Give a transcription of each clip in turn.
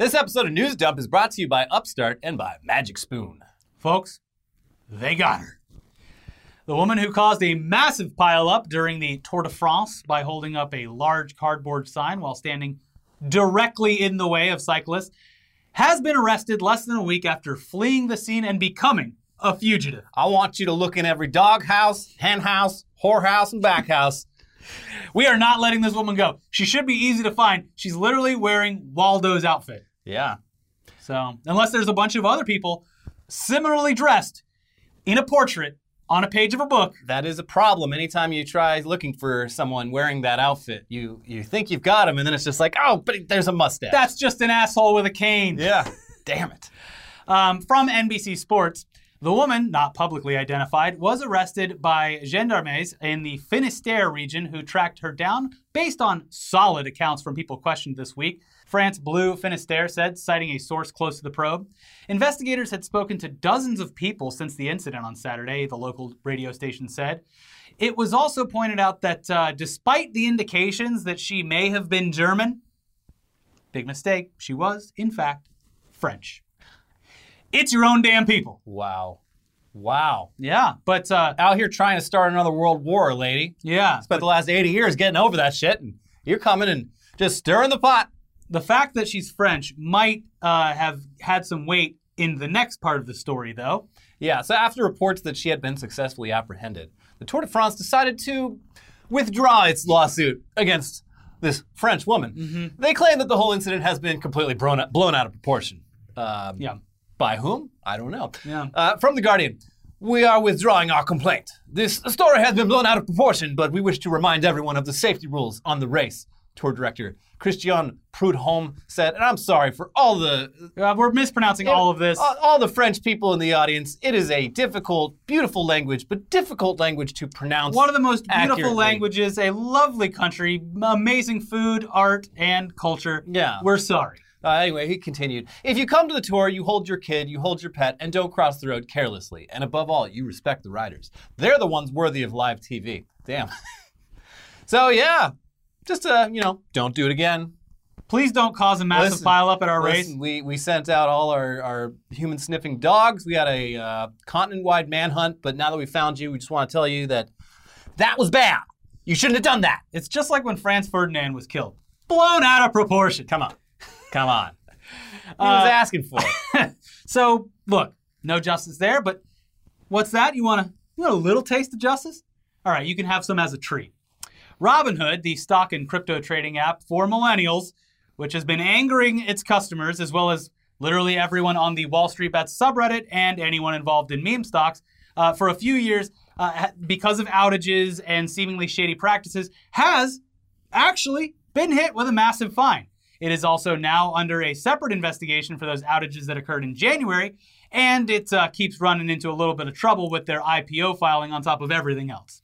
This episode of News Dump is brought to you by Upstart and by Magic Spoon. Folks, they got her. The woman who caused a massive pileup during the Tour de France by holding up a large cardboard sign while standing directly in the way of cyclists has been arrested less than a week after fleeing the scene and becoming a fugitive. I want you to look in every doghouse, henhouse, whorehouse, and backhouse. We are not letting this woman go. She should be easy to find. She's literally wearing Waldo's outfit. Yeah. So, unless there's a bunch of other people similarly dressed in a portrait on a page of a book. That is a problem. Anytime you try looking for someone wearing that outfit, you think you've got him, and then it's just like, oh, but there's a mustache. That's just an asshole with a cane. Yeah. Damn it. From NBC Sports, the woman, not publicly identified, was arrested by gendarmes in the Finistère region who tracked her down based on solid accounts from people questioned this week. France Bleu Finistère said, citing a source close to the probe. Investigators had spoken to dozens of people since the incident on Saturday, the local radio station said. It was also pointed out that despite the indications that she may have been German, big mistake, she was, in fact, French. It's your own damn people. Wow. Wow. Yeah. But out here trying to start another world war, lady. Yeah. Spent the last 80 years getting over that shit, and you're coming and just stirring the pot. The fact that she's French might have had some weight in the next part of the story, though. Yeah. So after reports that she had been successfully apprehended, the Tour de France decided to withdraw its lawsuit against this French woman. Mm-hmm. They claim that the whole incident has been completely blown out of proportion. Yeah. By whom? I don't know. Yeah. From The Guardian, we are withdrawing our complaint. This story has been blown out of proportion, but we wish to remind everyone of the safety rules on the race, tour director Christian Prudhomme said. And I'm sorry for all the... we're mispronouncing all of this. All the French people in the audience. It is a difficult, beautiful language, but difficult language to pronounce. One of the most beautiful languages, a lovely country, amazing food, art, and culture. Yeah. We're sorry. Anyway, he continued, if you come to the tour, you hold your kid, you hold your pet, and don't cross the road carelessly. And above all, you respect the riders. They're the ones worthy of live TV. Damn. So, yeah, just, don't do it again. Please don't cause a massive pileup at our race. We sent out all our human-sniffing dogs. We had a continent-wide manhunt, but now that we found you, we just want to tell you that was bad. You shouldn't have done that. It's just like when Franz Ferdinand was killed. Blown out of proportion. Come on. He was asking for it. So, look, no justice there, but what's that? You want a little taste of justice? All right, you can have some as a treat. Robinhood, the stock and crypto trading app for millennials, which has been angering its customers as well as literally everyone on the Wall Street Bets subreddit and anyone involved in meme stocks for a few years because of outages and seemingly shady practices, has actually been hit with a massive fine. It is also now under a separate investigation for those outages that occurred in January, and it keeps running into a little bit of trouble with their IPO filing on top of everything else.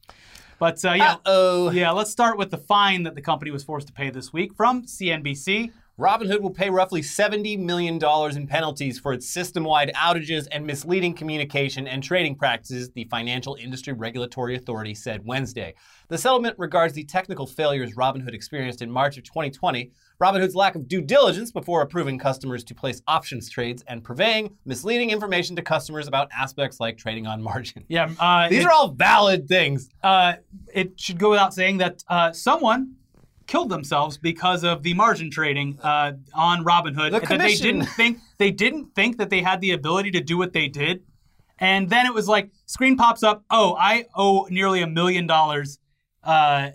But let's start with the fine that the company was forced to pay this week from CNBC. Robinhood will pay roughly $70 million in penalties for its system-wide outages and misleading communication and trading practices, the Financial Industry Regulatory Authority said Wednesday. The settlement regards the technical failures Robinhood experienced in March of 2020, Robinhood's lack of due diligence before approving customers to place options trades, and purveying misleading information to customers about aspects like trading on margin. Yeah, These are all valid things. It should go without saying that someone killed themselves because of the margin trading on Robinhood. The commission. They didn't think that they had the ability to do what they did. And then it was like, screen pops up, oh, I owe nearly $1 million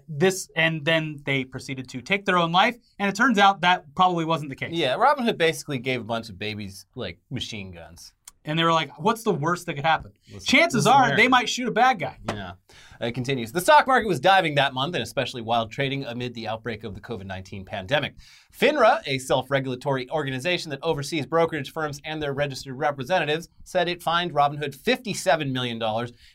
this, and then they proceeded to take their own life. And it turns out that probably wasn't the case. Yeah, Robinhood basically gave a bunch of babies, like, machine guns. And they were like, what's the worst that could happen? Chances are they might shoot a bad guy. Yeah. It continues. The stock market was diving that month, and especially wild trading amid the outbreak of the COVID-19 pandemic. FINRA, a self-regulatory organization that oversees brokerage firms and their registered representatives, said it fined Robinhood $57 million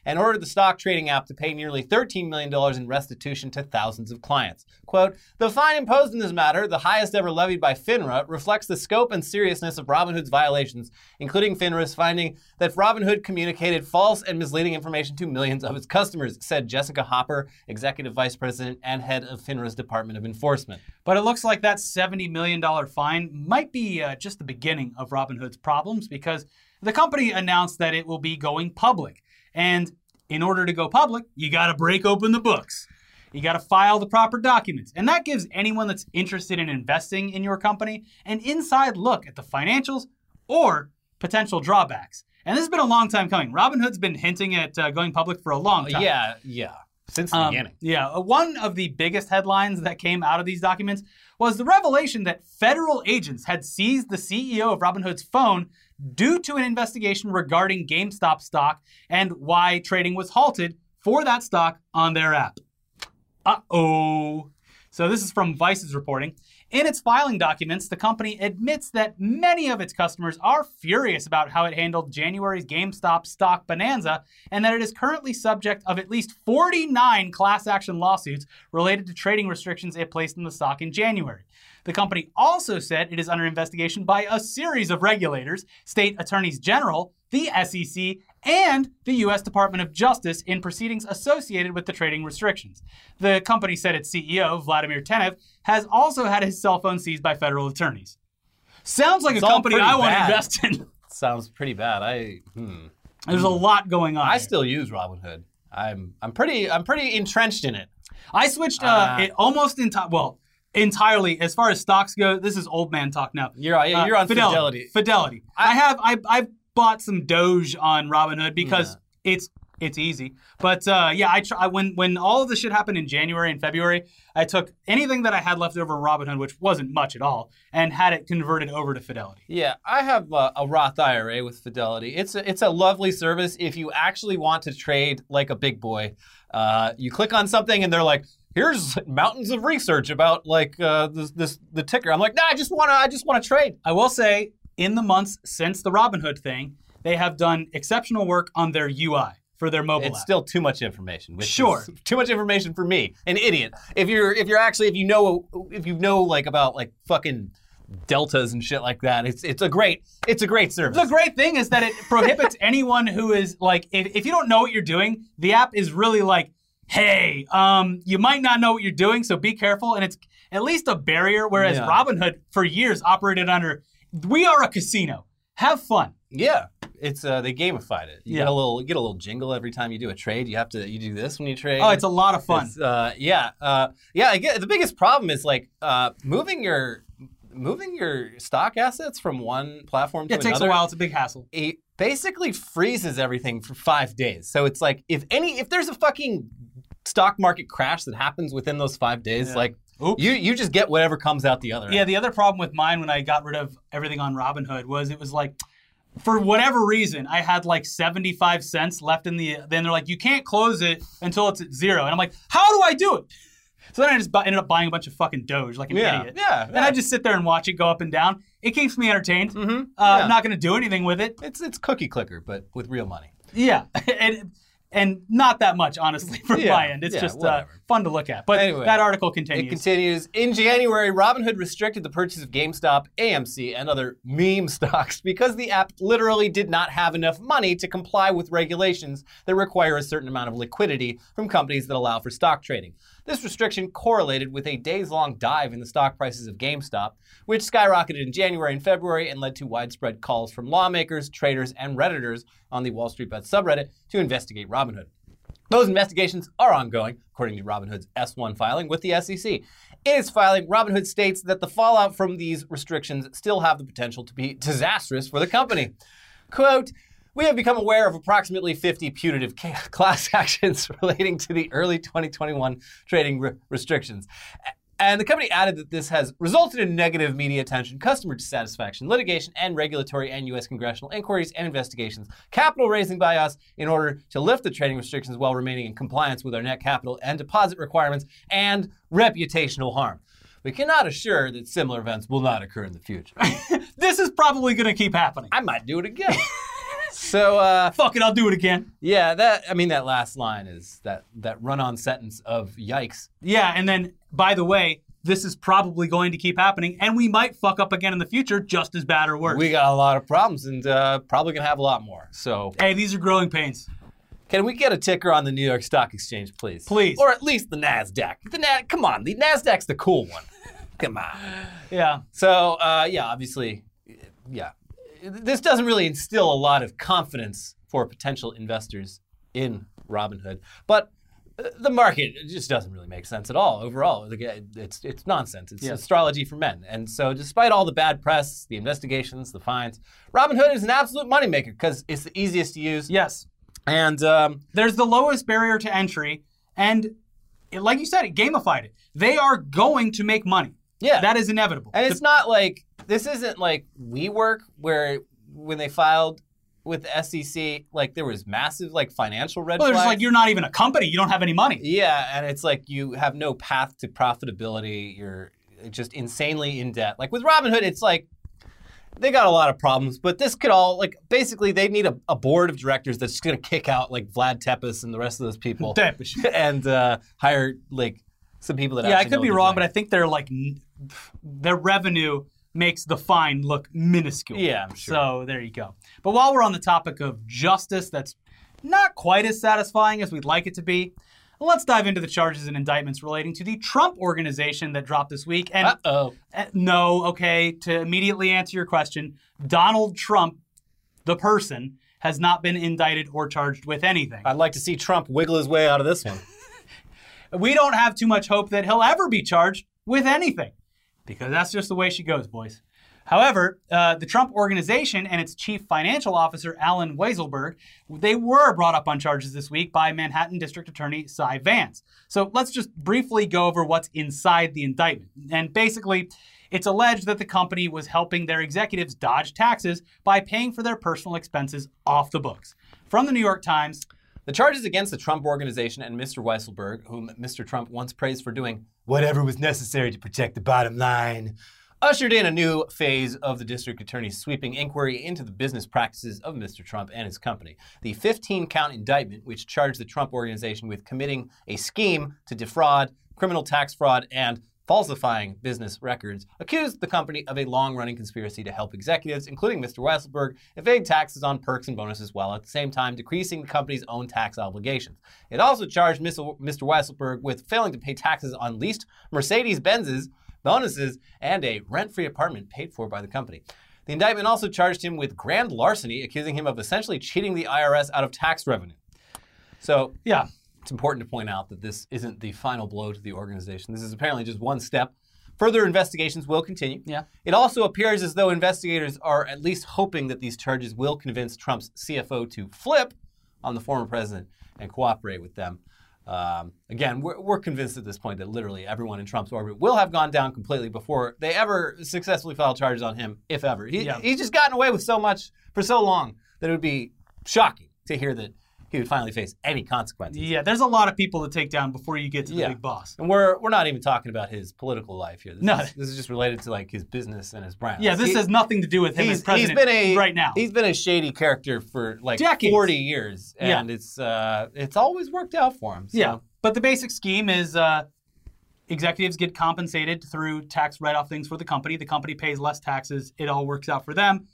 and ordered the stock trading app to pay nearly $13 million in restitution to thousands of clients. Quote, the fine imposed in this matter, the highest ever levied by FINRA, reflects the scope and seriousness of Robinhood's violations, including FINRA's finding that Robinhood communicated false and misleading information to millions of its customers, said Jessica Hopper, Executive Vice President and head of FINRA's Department of Enforcement. But it looks like that $70 million fine might be just the beginning of Robinhood's problems, because the company announced that it will be going public. And in order to go public, you got to break open the books. You got to file the proper documents. And that gives anyone that's interested in investing in your company an inside look at the financials or potential drawbacks. And this has been a long time coming. Robinhood's been hinting at going public for a long time. Yeah. Since the beginning. Yeah. One of the biggest headlines that came out of these documents was the revelation that federal agents had seized the CEO of Robinhood's phone due to an investigation regarding GameStop stock and why trading was halted for that stock on their app. Uh-oh. So this is from Vice's reporting. In its filing documents, the company admits that many of its customers are furious about how it handled January's GameStop stock bonanza, and that it is currently subject of at least 49 class action lawsuits related to trading restrictions it placed on the stock in January. The company also said it is under investigation by a series of regulators, state attorneys general, the SEC, and the U.S. Department of Justice in proceedings associated with the trading restrictions. The company said its CEO, Vladimir Tenev, has also had his cell phone seized by federal attorneys. Sounds like a company I want to invest in. Sounds pretty bad. There's a lot going on. I still use Robinhood. I'm pretty entrenched in it. I switched it almost entirely, as far as stocks go. This is old man talk now. You're on Fidelity. Fidelity. I've bought some Doge on Robinhood because it's easy. But when all of this shit happened in January and February, I took anything that I had left over in Robinhood, which wasn't much at all, and had it converted over to Fidelity. Yeah, I have a Roth IRA with Fidelity. It's a lovely service if you actually want to trade like a big boy. You click on something and they're like, here's mountains of research about like the ticker. I'm like, nah, I just want to trade. I will say, in the months since the Robinhood thing, they have done exceptional work on their UI for their mobile app. It's still too much information. Sure, too much information for me, an idiot. If you know about fucking deltas and shit like that, it's a great service. The great thing is that it prohibits anyone who is like, if you don't know what you're doing, the app is really like, hey, you might not know what you're doing, so be careful. And it's at least a barrier. Whereas Robinhood for years operated under, we are a casino. Have fun. Yeah, it's they gamified it. You get a little jingle every time you do a trade. You do this when you trade. Oh, it's a lot of fun. I get the biggest problem is like moving your stock assets from one platform to another. It takes a while. It's a big hassle. It basically freezes everything for 5 days. So it's like if there's a fucking stock market crash that happens within those 5 days, oops. You just get whatever comes out the other end. Yeah, the other problem with mine when I got rid of everything on Robinhood was it was like, for whatever reason, I had like 75 cents left in the, then they're like, you can't close it until it's at zero. And I'm like, how do I do it? So then I just ended up buying a bunch of fucking Doge like an idiot. And I just sit there and watch it go up and down. It keeps me entertained. I'm not going to do anything with it. It's cookie clicker, but with real money. Yeah. And not that much, honestly, from my end. It's just fun to look at. But anyway, that article continues. It continues. In January, Robinhood restricted the purchase of GameStop, AMC, and other meme stocks because the app literally did not have enough money to comply with regulations that require a certain amount of liquidity from companies that allow for stock trading. This restriction correlated with a days-long dive in the stock prices of GameStop, which skyrocketed in January and February and led to widespread calls from lawmakers, traders, and Redditors on the Wall Street Bets subreddit to investigate Robinhood. Those investigations are ongoing, according to Robinhood's S1 filing with the SEC. In its filing, Robinhood states that the fallout from these restrictions still have the potential to be disastrous for the company. Quote, "We have become aware of approximately 50 putative class actions relating to the early 2021 trading restrictions. And the company added that this has resulted in negative media attention, customer dissatisfaction, litigation, and regulatory and U.S. congressional inquiries and investigations, capital raising by us in order to lift the trading restrictions while remaining in compliance with our net capital and deposit requirements, and reputational harm. We cannot assure that similar events will not occur in the future." This is probably going to keep happening. I might do it again. So, fuck it, I'll do it again. Yeah, that last line is that run-on sentence of yikes. Yeah, and then, by the way, this is probably going to keep happening, and we might fuck up again in the future just as bad or worse. We got a lot of problems, and probably going to have a lot more. So, hey, these are growing pains. Can we get a ticker on the New York Stock Exchange, please? Please. Or at least the NASDAQ. Come on, the NASDAQ's the cool one. Come on. Yeah. So, yeah, obviously, yeah. This doesn't really instill a lot of confidence for potential investors in Robinhood. But the market just doesn't really make sense at all overall. It's nonsense. It's astrology for men. And so despite all the bad press, the investigations, the fines, Robinhood is an absolute moneymaker because it's the easiest to use. Yes. And there's the lowest barrier to entry. And it, like you said, it gamified it. They are going to make money. Yeah. That is inevitable. And it's not like, this isn't like WeWork where when they filed with the SEC, like there was massive like financial red flags. Well, it's like you're not even a company. You don't have any money. Yeah, and it's like you have no path to profitability. You're just insanely in debt. Like with Robinhood, it's like they got a lot of problems, but this could all, like, basically they need a board of directors that's just going to kick out like Vlad Tepes and the rest of those people. Tepes. And hire like some people that, yeah, I could be wrong, but I think they're like, their revenue makes the fine look minuscule. Yeah, I'm sure. So there you go. But while we're on the topic of justice that's not quite as satisfying as we'd like it to be, let's dive into the charges and indictments relating to the Trump organization that dropped this week. And no, okay, to immediately answer your question, Donald Trump, the person, has not been indicted or charged with anything. I'd like to see Trump wiggle his way out of this one. We don't have too much hope that he'll ever be charged with anything, because that's just the way she goes, boys. However, the Trump organization and its chief financial officer, Alan Weisselberg, they were brought up on charges this week by Manhattan District Attorney Cy Vance. So let's just briefly go over what's inside the indictment. And basically, it's alleged that the company was helping their executives dodge taxes by paying for their personal expenses off the books. From the New York Times, the charges against the Trump organization and Mr. Weisselberg, whom Mr. Trump once praised for doing whatever was necessary to protect the bottom line, ushered in a new phase of the district attorney's sweeping inquiry into the business practices of Mr. Trump and his company. The 15-count indictment, which charged the Trump organization with committing a scheme to defraud, criminal tax fraud, and falsifying business records, accused the company of a long-running conspiracy to help executives, including Mr. Weisselberg, evade taxes on perks and bonuses while at the same time decreasing the company's own tax obligations. It also charged Mr. Weisselberg with failing to pay taxes on leased Mercedes-Benzes, bonuses, and a rent-free apartment paid for by the company. The indictment also charged him with grand larceny, accusing him of essentially cheating the IRS out of tax revenue. So, yeah. It's important to point out that this isn't the final blow to the organization. This is apparently just one step. Further investigations will continue. Yeah. It also appears as though investigators are at least hoping that these charges will convince Trump's CFO to flip on the former president and cooperate with them. Again, we're convinced at this point that literally everyone in Trump's orbit will have gone down completely before they ever successfully filed charges on him, if ever. He's just gotten away with so much for so long that it would be shocking to hear that he would finally face any consequences. Yeah, there's a lot of people to take down before you get to the big boss. And we're not even talking about his political life here. This is just related to like his business and his brand. Yeah, this has nothing to do with him as president right now. He's been a shady character for like decades. 40 years, and it's always worked out for him. So. Yeah, but the basic scheme is executives get compensated through tax write-off things for the company. The company pays less taxes. It all works out for them.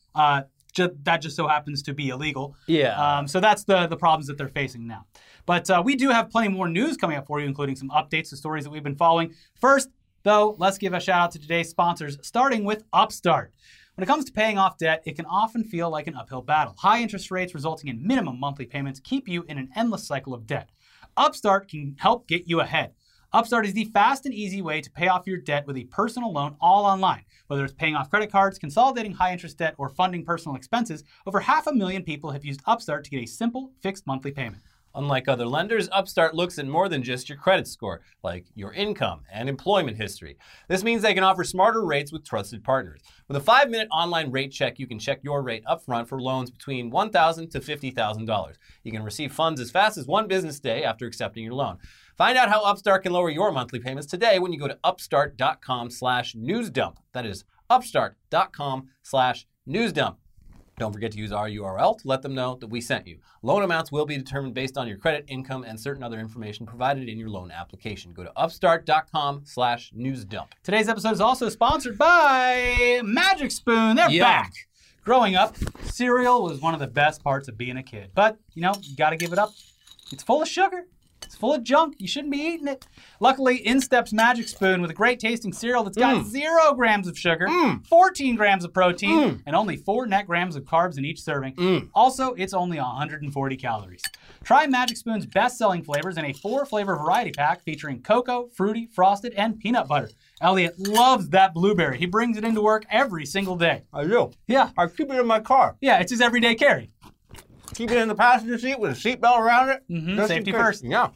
That just so happens to be illegal. Yeah. So that's the problems that they're facing now. But we do have plenty more news coming up for you, including some updates to stories that we've been following. First, though, let's give a shout out to today's sponsors, starting with Upstart. When it comes to paying off debt, it can often feel like an uphill battle. High interest rates resulting in minimum monthly payments keep you in an endless cycle of debt. Upstart can help get you ahead. Upstart is the fast and easy way to pay off your debt with a personal loan all online. Whether it's paying off credit cards, consolidating high-interest debt, or funding personal expenses, over 500,000 people have used Upstart to get a simple, fixed monthly payment. Unlike other lenders, Upstart looks at more than just your credit score, like your income and employment history. This means they can offer smarter rates with trusted partners. With a 5-minute online rate check, you can check your rate upfront for loans between $1,000 to $50,000. You can receive funds as fast as one business day after accepting your loan. Find out how Upstart can lower your monthly payments today when you go to upstart.com/newsdump. That is upstart.com/newsdump. Don't forget to use our URL to let them know that we sent you. Loan amounts will be determined based on your credit, income, and certain other information provided in your loan application. Go to upstart.com/newsdump. Today's episode is also sponsored by Magic Spoon. They're back. Growing up, cereal was one of the best parts of being a kid. But, you know, you gotta give it up. It's full of sugar. It's full of junk. You shouldn't be eating it. Luckily, in steps Magic Spoon with a great tasting cereal that's got 0 grams of sugar, 14 grams of protein, and only 4 net grams of carbs in each serving. Also, it's only 140 calories. Try Magic Spoon's best-selling flavors in a 4-flavor variety pack featuring cocoa, fruity, frosted, and peanut butter. Elliot loves that blueberry. He brings it into work every single day. I do. Yeah. I keep it in my car. Yeah, it's his everyday carry. Keep it in the passenger seat with a seatbelt around it. Safety first. Yeah.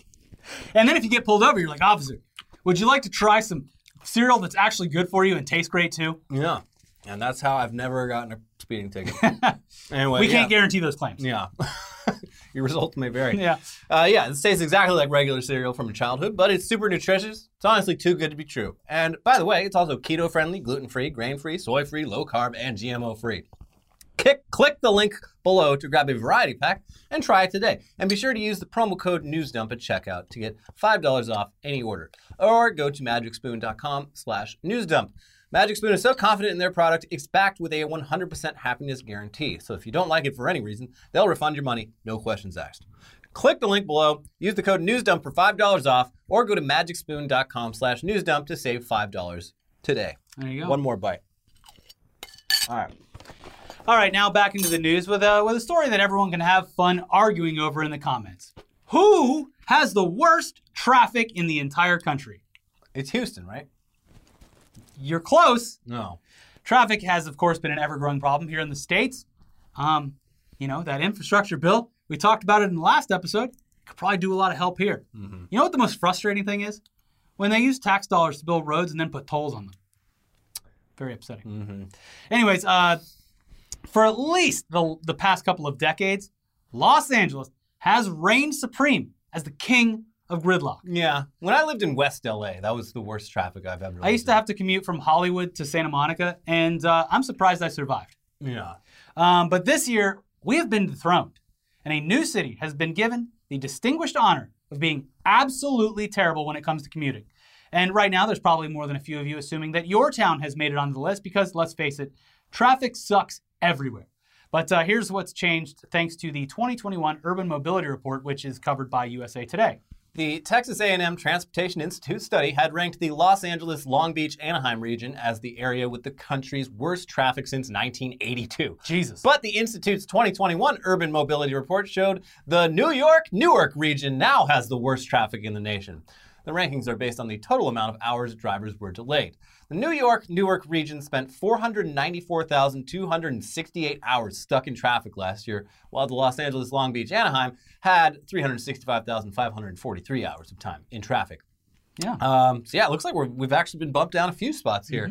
And then if you get pulled over, you're like, officer, would you like to try some cereal that's actually good for you and tastes great too? Yeah. And that's how I've never gotten a speeding ticket. Anyway, we can't guarantee those claims. Yeah. Your results may vary. Yeah. This tastes exactly like regular cereal from childhood, but it's super nutritious. It's honestly too good to be true. And by the way, it's also keto-friendly, gluten-free, grain-free, soy-free, low-carb, and GMO-free. Click the link below to grab a variety pack and try it today. And be sure to use the promo code NEWSDUMP at checkout to get $5 off any order. Or go to magicspoon.com/newsdump. Magic Spoon is so confident in their product, it's backed with a 100% happiness guarantee. So if you don't like it for any reason, they'll refund your money, no questions asked. Click the link below, use the code NEWSDUMP for $5 off, or go to magicspoon.com/newsdump to save $5 today. There you go. One more bite. All right. All right, now back into the news with a story that everyone can have fun arguing over in the comments. Who has the worst traffic in the entire country? It's Houston, right? You're close. No. Traffic has, of course, been an ever-growing problem here in the States. You know, that infrastructure bill, we talked about it in the last episode. Could probably do a lot of help here. You know what the most frustrating thing is? When they use tax dollars to build roads and then put tolls on them. Very upsetting. Anyways, for at least the past couple of decades, Los Angeles has reigned supreme as the king of gridlock. Yeah. When I lived in West LA, that was the worst traffic I've ever lived in. I used to have to commute from Hollywood to Santa Monica, and I'm surprised I survived. Yeah. But this year, we have been dethroned, and a new city has been given the distinguished honor of being absolutely terrible when it comes to commuting. And right now, there's probably more than a few of you assuming that your town has made it onto the list because, let's face it, traffic sucks everywhere. But here's what's changed thanks to the 2021 Urban Mobility Report, which is covered by USA Today. The Texas A&M Transportation Institute study had ranked the Los Angeles, Long Beach, Anaheim region as the area with the country's worst traffic since 1982. Jesus. But the Institute's 2021 Urban Mobility Report showed the New York, Newark region now has the worst traffic in the nation. The rankings are based on the total amount of hours drivers were delayed. The New York, Newark region spent 494,268 hours stuck in traffic last year, while the Los Angeles, Long Beach, Anaheim had 365,543 hours of time in traffic. Yeah. It looks like we've actually been bumped down a few spots here.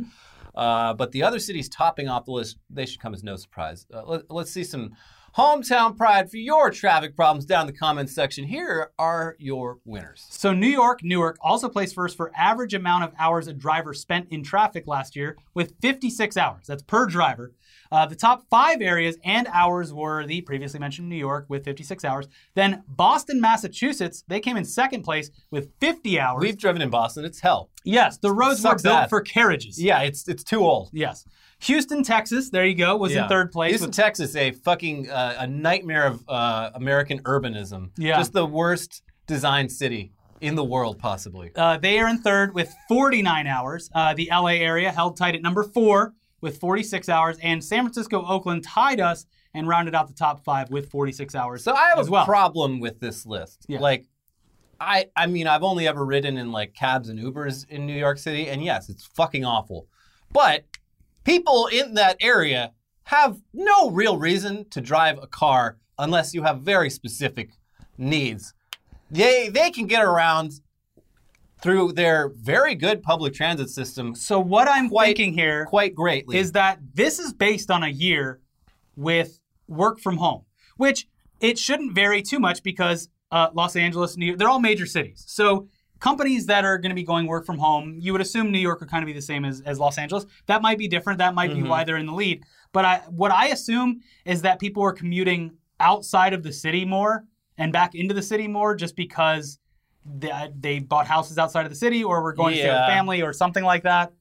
But the other cities topping off the list, they should come as no surprise. Let's see some hometown pride for your traffic problems down in the comments section. Here are your winners. So New York, Newark also placed first for average amount of hours a driver spent in traffic last year with 56 hours. That's per driver. The top 5 areas and hours were the previously mentioned New York with 56 hours. Then Boston, Massachusetts, they came in second place with 50 hours. We've driven in Boston. It's hell. Yes. The roads were built for carriages. Yeah, it's too old. Yes. Houston, Texas, there you go, was in third place. Houston, Texas, a fucking a nightmare of American urbanism. Yeah. Just the worst designed city in the world, possibly. They are in third with 49 hours. The LA area held tight at number 4 with 46 hours. And San Francisco, Oakland tied us and rounded out the top 5 with 46 hours. So I have a problem with this list. Yeah. Like, I mean, I've only ever ridden in like cabs and Ubers in New York City. And yes, it's fucking awful. But people in that area have no real reason to drive a car unless you have very specific needs. They can get around through their very good public transit system. So what I'm thinking here quite greatly is that this is based on a year with work from home, which it shouldn't vary too much because Los Angeles, New York, they're all major cities. So companies that are going to be going work from home, you would assume New York would kind of be the same as Los Angeles. That might be different. That might be why they're in the lead. But what I assume is that people are commuting outside of the city more and back into the city more just because they bought houses outside of the city or were going to stay with family or something like that.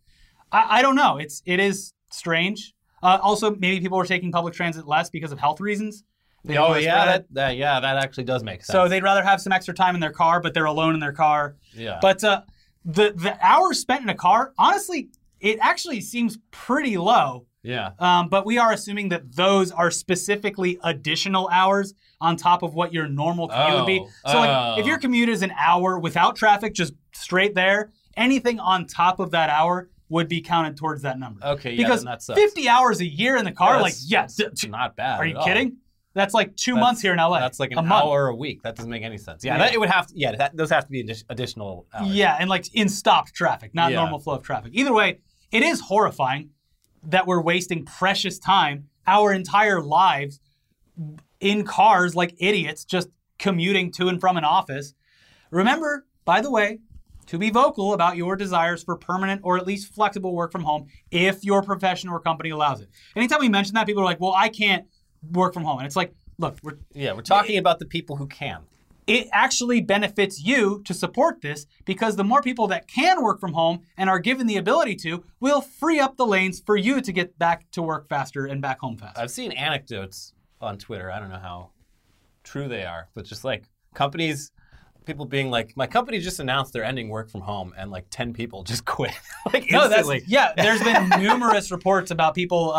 I don't know. It is strange. Also, maybe people are taking public transit less because of health reasons. That actually does make sense. So they'd rather have some extra time in their car, but they're alone in their car. Yeah. But the hours spent in a car, honestly, it actually seems pretty low. Yeah. But we are assuming that those are specifically additional hours on top of what your normal commute would be. So like, if your commute is an hour without traffic, just straight there, anything on top of that hour would be counted towards that number. Okay, yeah, because that sucks. 50 hours a year in the car, that's not bad. Are you kidding? That's like two months here in LA. That's like an hour a week. That doesn't make any sense. Yeah, it would have to. Yeah, those have to be additional hours. Yeah, and like in stopped traffic, not normal flow of traffic. Either way, it is horrifying that we're wasting precious time, our entire lives, in cars like idiots, just commuting to and from an office. Remember, by the way, to be vocal about your desires for permanent or at least flexible work from home if your profession or company allows it. Anytime we mention that, people are like, well, I can't work from home. And it's like, look, we're talking about the people who can. It actually benefits you to support this because the more people that can work from home and are given the ability to will free up the lanes for you to get back to work faster and back home faster. I've seen anecdotes on Twitter. I don't know how true they are, but just like companies, people being like, my company just announced they're ending work from home, and like 10 people just quit. Like instantly. There's been numerous reports about people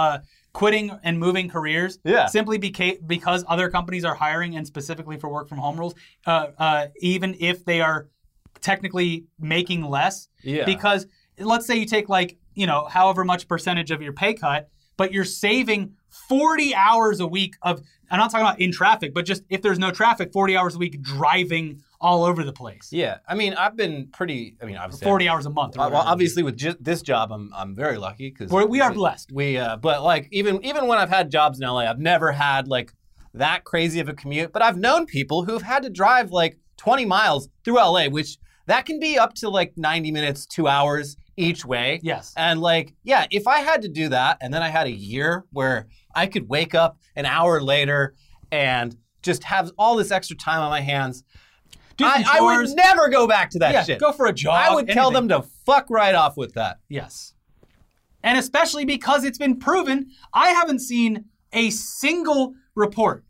quitting and moving careers simply because other companies are hiring and specifically for work from home rules, even if they are technically making less. Yeah. Because let's say you take like, however much percentage of your pay cut, but you're saving 40 hours a week of, I'm not talking about in traffic, but just if there's no traffic, 40 hours a week driving all over the place. Yeah. I mean, I've been pretty, obviously. 40 hours a month. Well, obviously with this job, I'm very lucky because we are blessed. But like even when I've had jobs in LA, I've never had like that crazy of a commute, but I've known people who've had to drive like 20 miles through LA, which that can be up to like 90 minutes, 2 hours each way. Yes. And like, yeah, if I had to do that and then I had a year where I could wake up an hour later and just have all this extra time on my hands, I would never go back to that shit. Go for a jog. I would tell them to fuck right off with that. Yes. And especially because it's been proven, I haven't seen a single report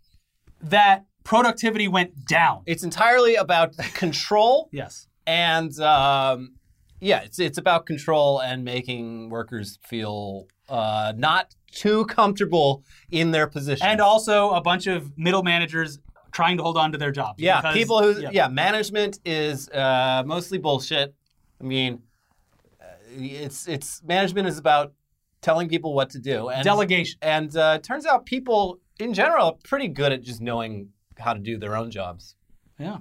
that productivity went down. It's entirely about control. Yes. And it's about control and making workers feel not too comfortable in their position. And also a bunch of middle managers trying to hold on to their jobs. Yeah, because, people who, management is mostly bullshit. I mean, it's management is about telling people what to do. And, delegation. And it turns out people in general are pretty good at just knowing how to do their own jobs. Yeah.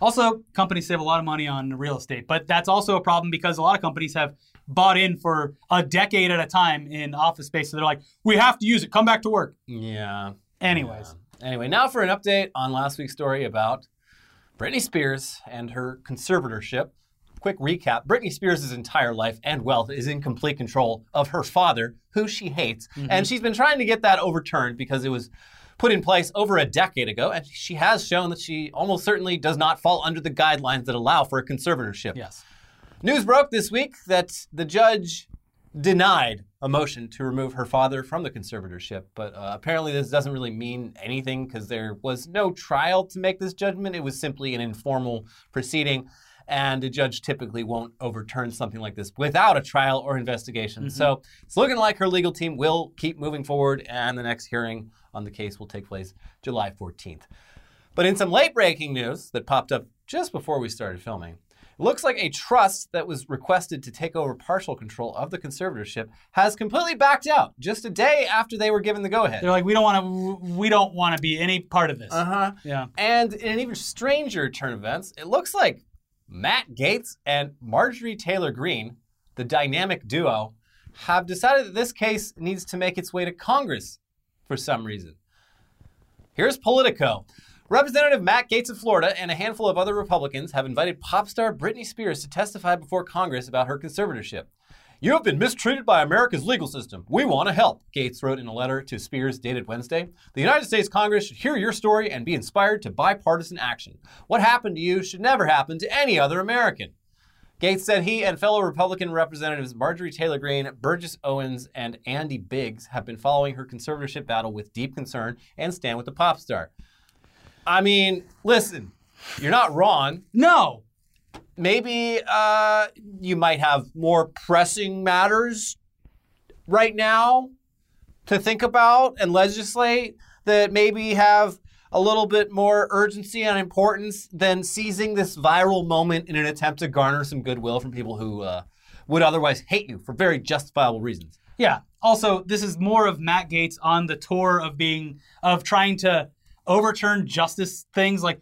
Also, companies save a lot of money on real estate, but that's also a problem because a lot of companies have bought in for a decade at a time in office space. So they're like, we have to use it. Come back to work. Yeah. Anyways. Yeah. Anyway, now for an update on last week's story about Britney Spears and her conservatorship. Quick recap. Britney Spears' entire life and wealth is in complete control of her father, who she hates. Mm-hmm. And she's been trying to get that overturned because it was put in place over a decade ago. And she has shown that she almost certainly does not fall under the guidelines that allow for a conservatorship. Yes. News broke this week that the judge denied a motion to remove her father from the conservatorship. But apparently this doesn't really mean anything because there was no trial to make this judgment. It was simply an informal proceeding. And a judge typically won't overturn something like this without a trial or investigation. Mm-hmm. So it's looking like her legal team will keep moving forward. And the next hearing on the case will take place July 14th. But in some late breaking news that popped up just before we started filming, looks like a trust that was requested to take over partial control of the conservatorship has completely backed out just a day after they were given the go-ahead. They're like, we don't want to be any part of this. Uh-huh. Yeah. And in an even stranger turn of events, it looks like Matt Gaetz and Marjorie Taylor Greene, the dynamic duo, have decided that this case needs to make its way to Congress for some reason. Here's Politico. Representative Matt Gaetz of Florida and a handful of other Republicans have invited pop star Britney Spears to testify before Congress about her conservatorship. "You have been mistreated by America's legal system. We want to help," Gaetz wrote in a letter to Spears dated Wednesday. "The United States Congress should hear your story and be inspired to bipartisan action. What happened to you should never happen to any other American." Gaetz said he and fellow Republican representatives Marjorie Taylor Greene, Burgess Owens, and Andy Biggs have been following her conservatorship battle with deep concern and stand with the pop star. I mean, listen, you're not wrong. No. Maybe you might have more pressing matters right now to think about and legislate that maybe have a little bit more urgency and importance than seizing this viral moment in an attempt to garner some goodwill from people who would otherwise hate you for very justifiable reasons. Yeah. Also, this is more of Matt Gaetz on the tour of trying to overturn justice things. Like,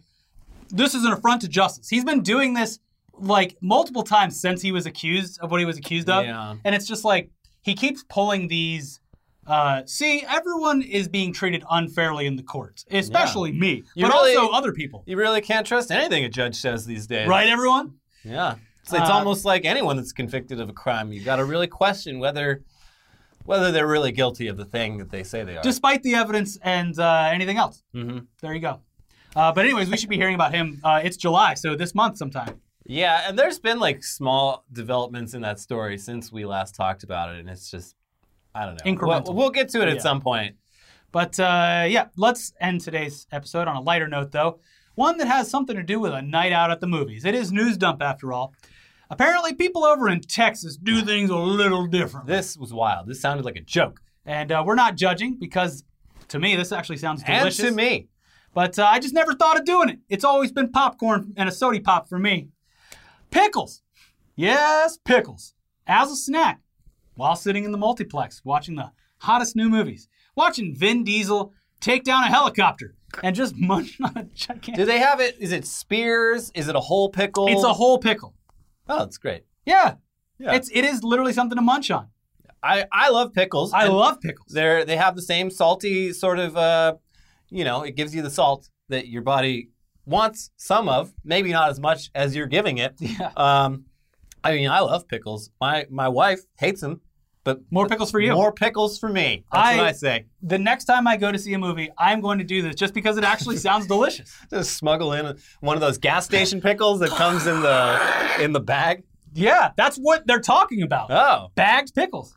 this is an affront to justice. He's been doing this like multiple times since he was accused of what he was accused of. Yeah. And it's just like he keeps pulling these. See, everyone is being treated unfairly in the courts, especially me, but also other people. You really can't trust anything a judge says these days. Right, everyone? Yeah. So it's almost like anyone that's convicted of a crime. You got to really question whether they're really guilty of the thing that they say they are. Despite the evidence and anything else. Mm-hmm. There you go. But anyways, we should be hearing about him. It's July, so this month sometime. Yeah, and there's been like small developments in that story since we last talked about it, and it's just, I don't know. Incremental. We'll get to it at some point. But yeah, let's end today's episode on a lighter note, though. One that has something to do with a night out at the movies. It is News Dump, after all. Apparently, people over in Texas do things a little different. This was wild. This sounded like a joke. And we're not judging, because to me, this actually sounds delicious. And to me. But I just never thought of doing it. It's always been popcorn and a soda pop for me. Pickles. Yes, pickles. As a snack while sitting in the multiplex, watching the hottest new movies. Watching Vin Diesel take down a helicopter and just munch on a gigantic... Do they have it? Is it Spears? Is it a whole pickle? It's a whole pickle. Oh, that's great. Yeah. It is literally something to munch on. I love pickles. I love pickles. They have the same salty sort of... it gives you the salt that your body wants some of, maybe not as much as you're giving it. Yeah. I mean, I love pickles. My wife hates them, but... More pickles for you. More pickles for me. That's what I say. The next time I go to see a movie, I'm going to do this just because it actually sounds delicious. Just smuggle in one of those gas station pickles that comes in the bag. Yeah, that's what they're talking about. Oh. Bagged pickles.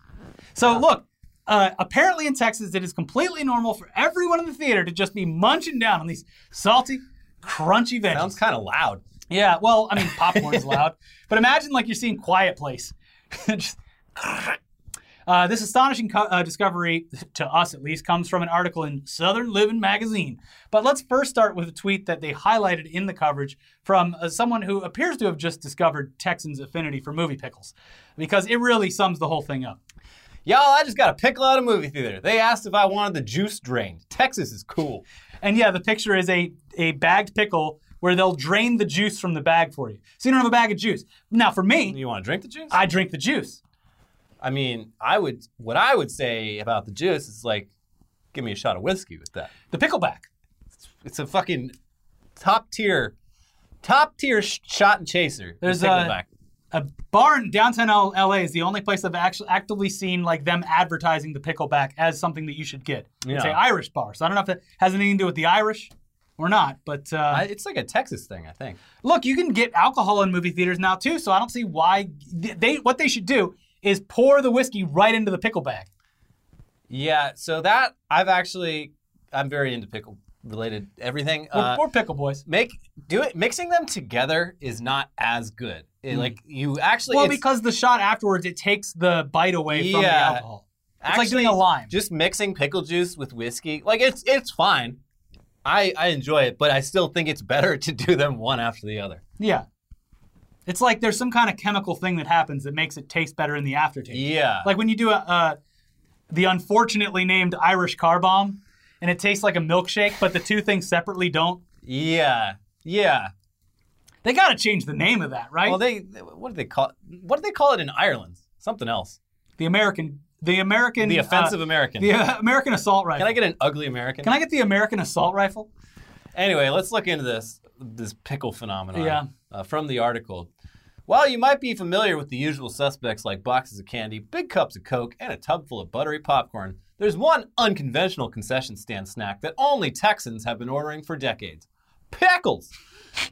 So look. Apparently in Texas, it is completely normal for everyone in the theater to just be munching down on these salty, crunchy veggies. Sounds kind of loud. Yeah, well, I mean, popcorn is loud. But imagine like you're seeing Quiet Place. Just, this astonishing discovery, to us at least, comes from an article in Southern Living Magazine. But let's first start with a tweet that they highlighted in the coverage from someone who appears to have just discovered Texans' affinity for movie pickles, because it really sums the whole thing up. "Y'all, I just got a pickle out of movie theater. They asked if I wanted the juice drained. Texas is cool." And yeah, the picture is a bagged pickle where they'll drain the juice from the bag for you. So you don't have a bag of juice. Now for me... You want to drink the juice? I drink the juice. I mean, what I would say about the juice is like, give me a shot of whiskey with that. The pickleback. It's a fucking top tier shot and chaser. There's the pickleback. A bar in downtown L.A. is the only place I've actually actively seen like them advertising the pickleback as something that you should get. Yeah. It's an Irish bar, so I don't know if that has anything to do with the Irish or not, but... it's like a Texas thing, I think. Look, you can get alcohol in movie theaters now, too, so I don't see why... What they should do is pour the whiskey right into the pickleback. Yeah, so that... I'm very into pickle related everything. We're pickle boys. Mixing them together is not as good. Because the shot afterwards, it takes the bite away from the alcohol. It's like doing a lime. Just mixing pickle juice with whiskey, like it's fine. I enjoy it, but I still think it's better to do them one after the other. Yeah. It's like there's some kind of chemical thing that happens that makes it taste better in the aftertaste. Yeah. Like when you do the unfortunately named Irish car bomb, and it tastes like a milkshake, but the two things separately don't. Yeah. Yeah. They gotta change the name of that, right? Well, what do they call it in Ireland? Something else. The offensive American. The American assault rifle. Can I get an ugly American? Can I get the American assault rifle? Anyway, let's look into this pickle phenomenon from the article. While you might be familiar with the usual suspects like boxes of candy, big cups of Coke, and a tub full of buttery popcorn, there's one unconventional concession stand snack that only Texans have been ordering for decades. Pickles!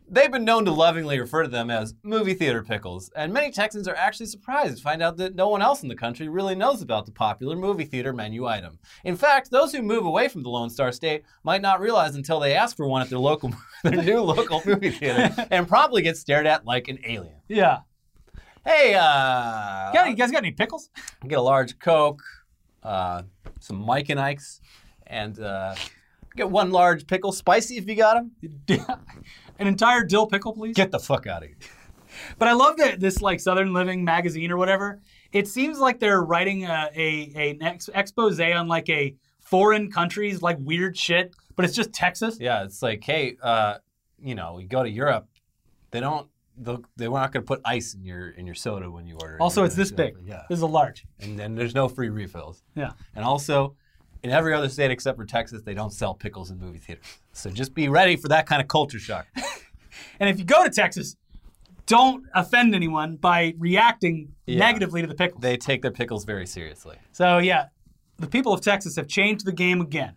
They've been known to lovingly refer to them as movie theater pickles, and many Texans are actually surprised to find out that no one else in the country really knows about the popular movie theater menu item. In fact, those who move away from the Lone Star State might not realize until they ask for one at their new local movie theater and probably get stared at like an alien. Yeah. Hey, you guys got any pickles? Get a large Coke, some Mike and Ike's, and get one large pickle, spicy if you got them. An entire dill pickle, please. Get the fuck out of here. But I love that this like Southern Living Magazine or whatever, it seems like they're writing an expose on like a foreign country's like weird shit, but it's just Texas. Yeah, it's like, hey, you go to Europe, they're not going to put ice in your soda when you order. Also, it's this big. Yeah. This is a large. And then there's no free refills. Yeah. And also, in every other state except for Texas, they don't sell pickles in movie theaters. So just be ready for that kind of culture shock. And if you go to Texas, don't offend anyone by reacting negatively to the pickles. They take their pickles very seriously. So yeah, the people of Texas have changed the game again.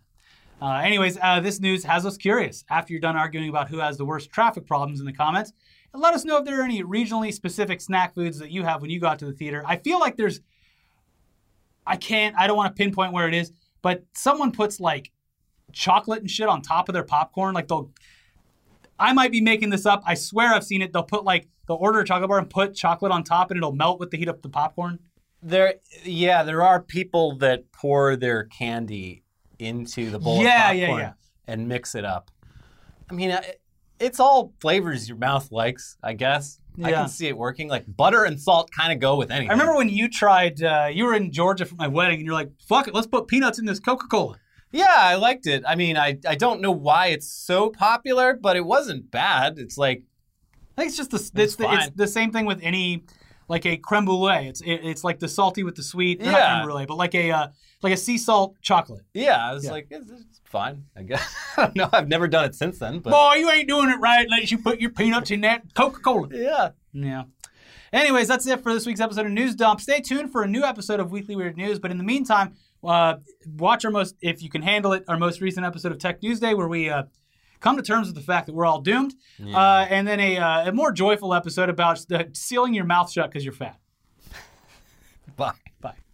Anyways, this news has us curious. After you're done arguing about who has the worst traffic problems in the comments, let us know if there are any regionally specific snack foods that you have when you go out to the theater. I feel like I don't want to pinpoint where it is, but someone puts like chocolate and shit on top of their popcorn. Like I might be making this up. I swear I've seen it. They'll put like, they'll order a chocolate bar and put chocolate on top and it'll melt with the heat of the popcorn. There are people that pour their candy into the bowl of popcorn and mix it up. I mean, it's all flavors your mouth likes, I guess. Yeah. I can see it working. Like butter and salt kind of go with anything. I remember when you tried, you were in Georgia for my wedding and you're like, fuck it, let's put peanuts in this Coca-Cola. Yeah, I liked it. I mean, I don't know why it's so popular, but it wasn't bad. It's like, I think it's just it's the same thing with any, like a creme brulee. It's like the salty with the sweet. Yeah. Not creme brulee, but like a sea salt chocolate. Yeah, I was like, it's fine, I guess. I don't know. I've never done it since then. But boy, you ain't doing it right unless you put your peanuts in that Coca-Cola. Yeah. Yeah. Anyways, that's it for this week's episode of News Dump. Stay tuned for a new episode of Weekly Weird News, but in the meantime, watch our most recent episode of Tech Newsday, where we come to terms with the fact that we're all doomed, and then a more joyful episode about sealing your mouth shut because you're fat. Bye. Bye.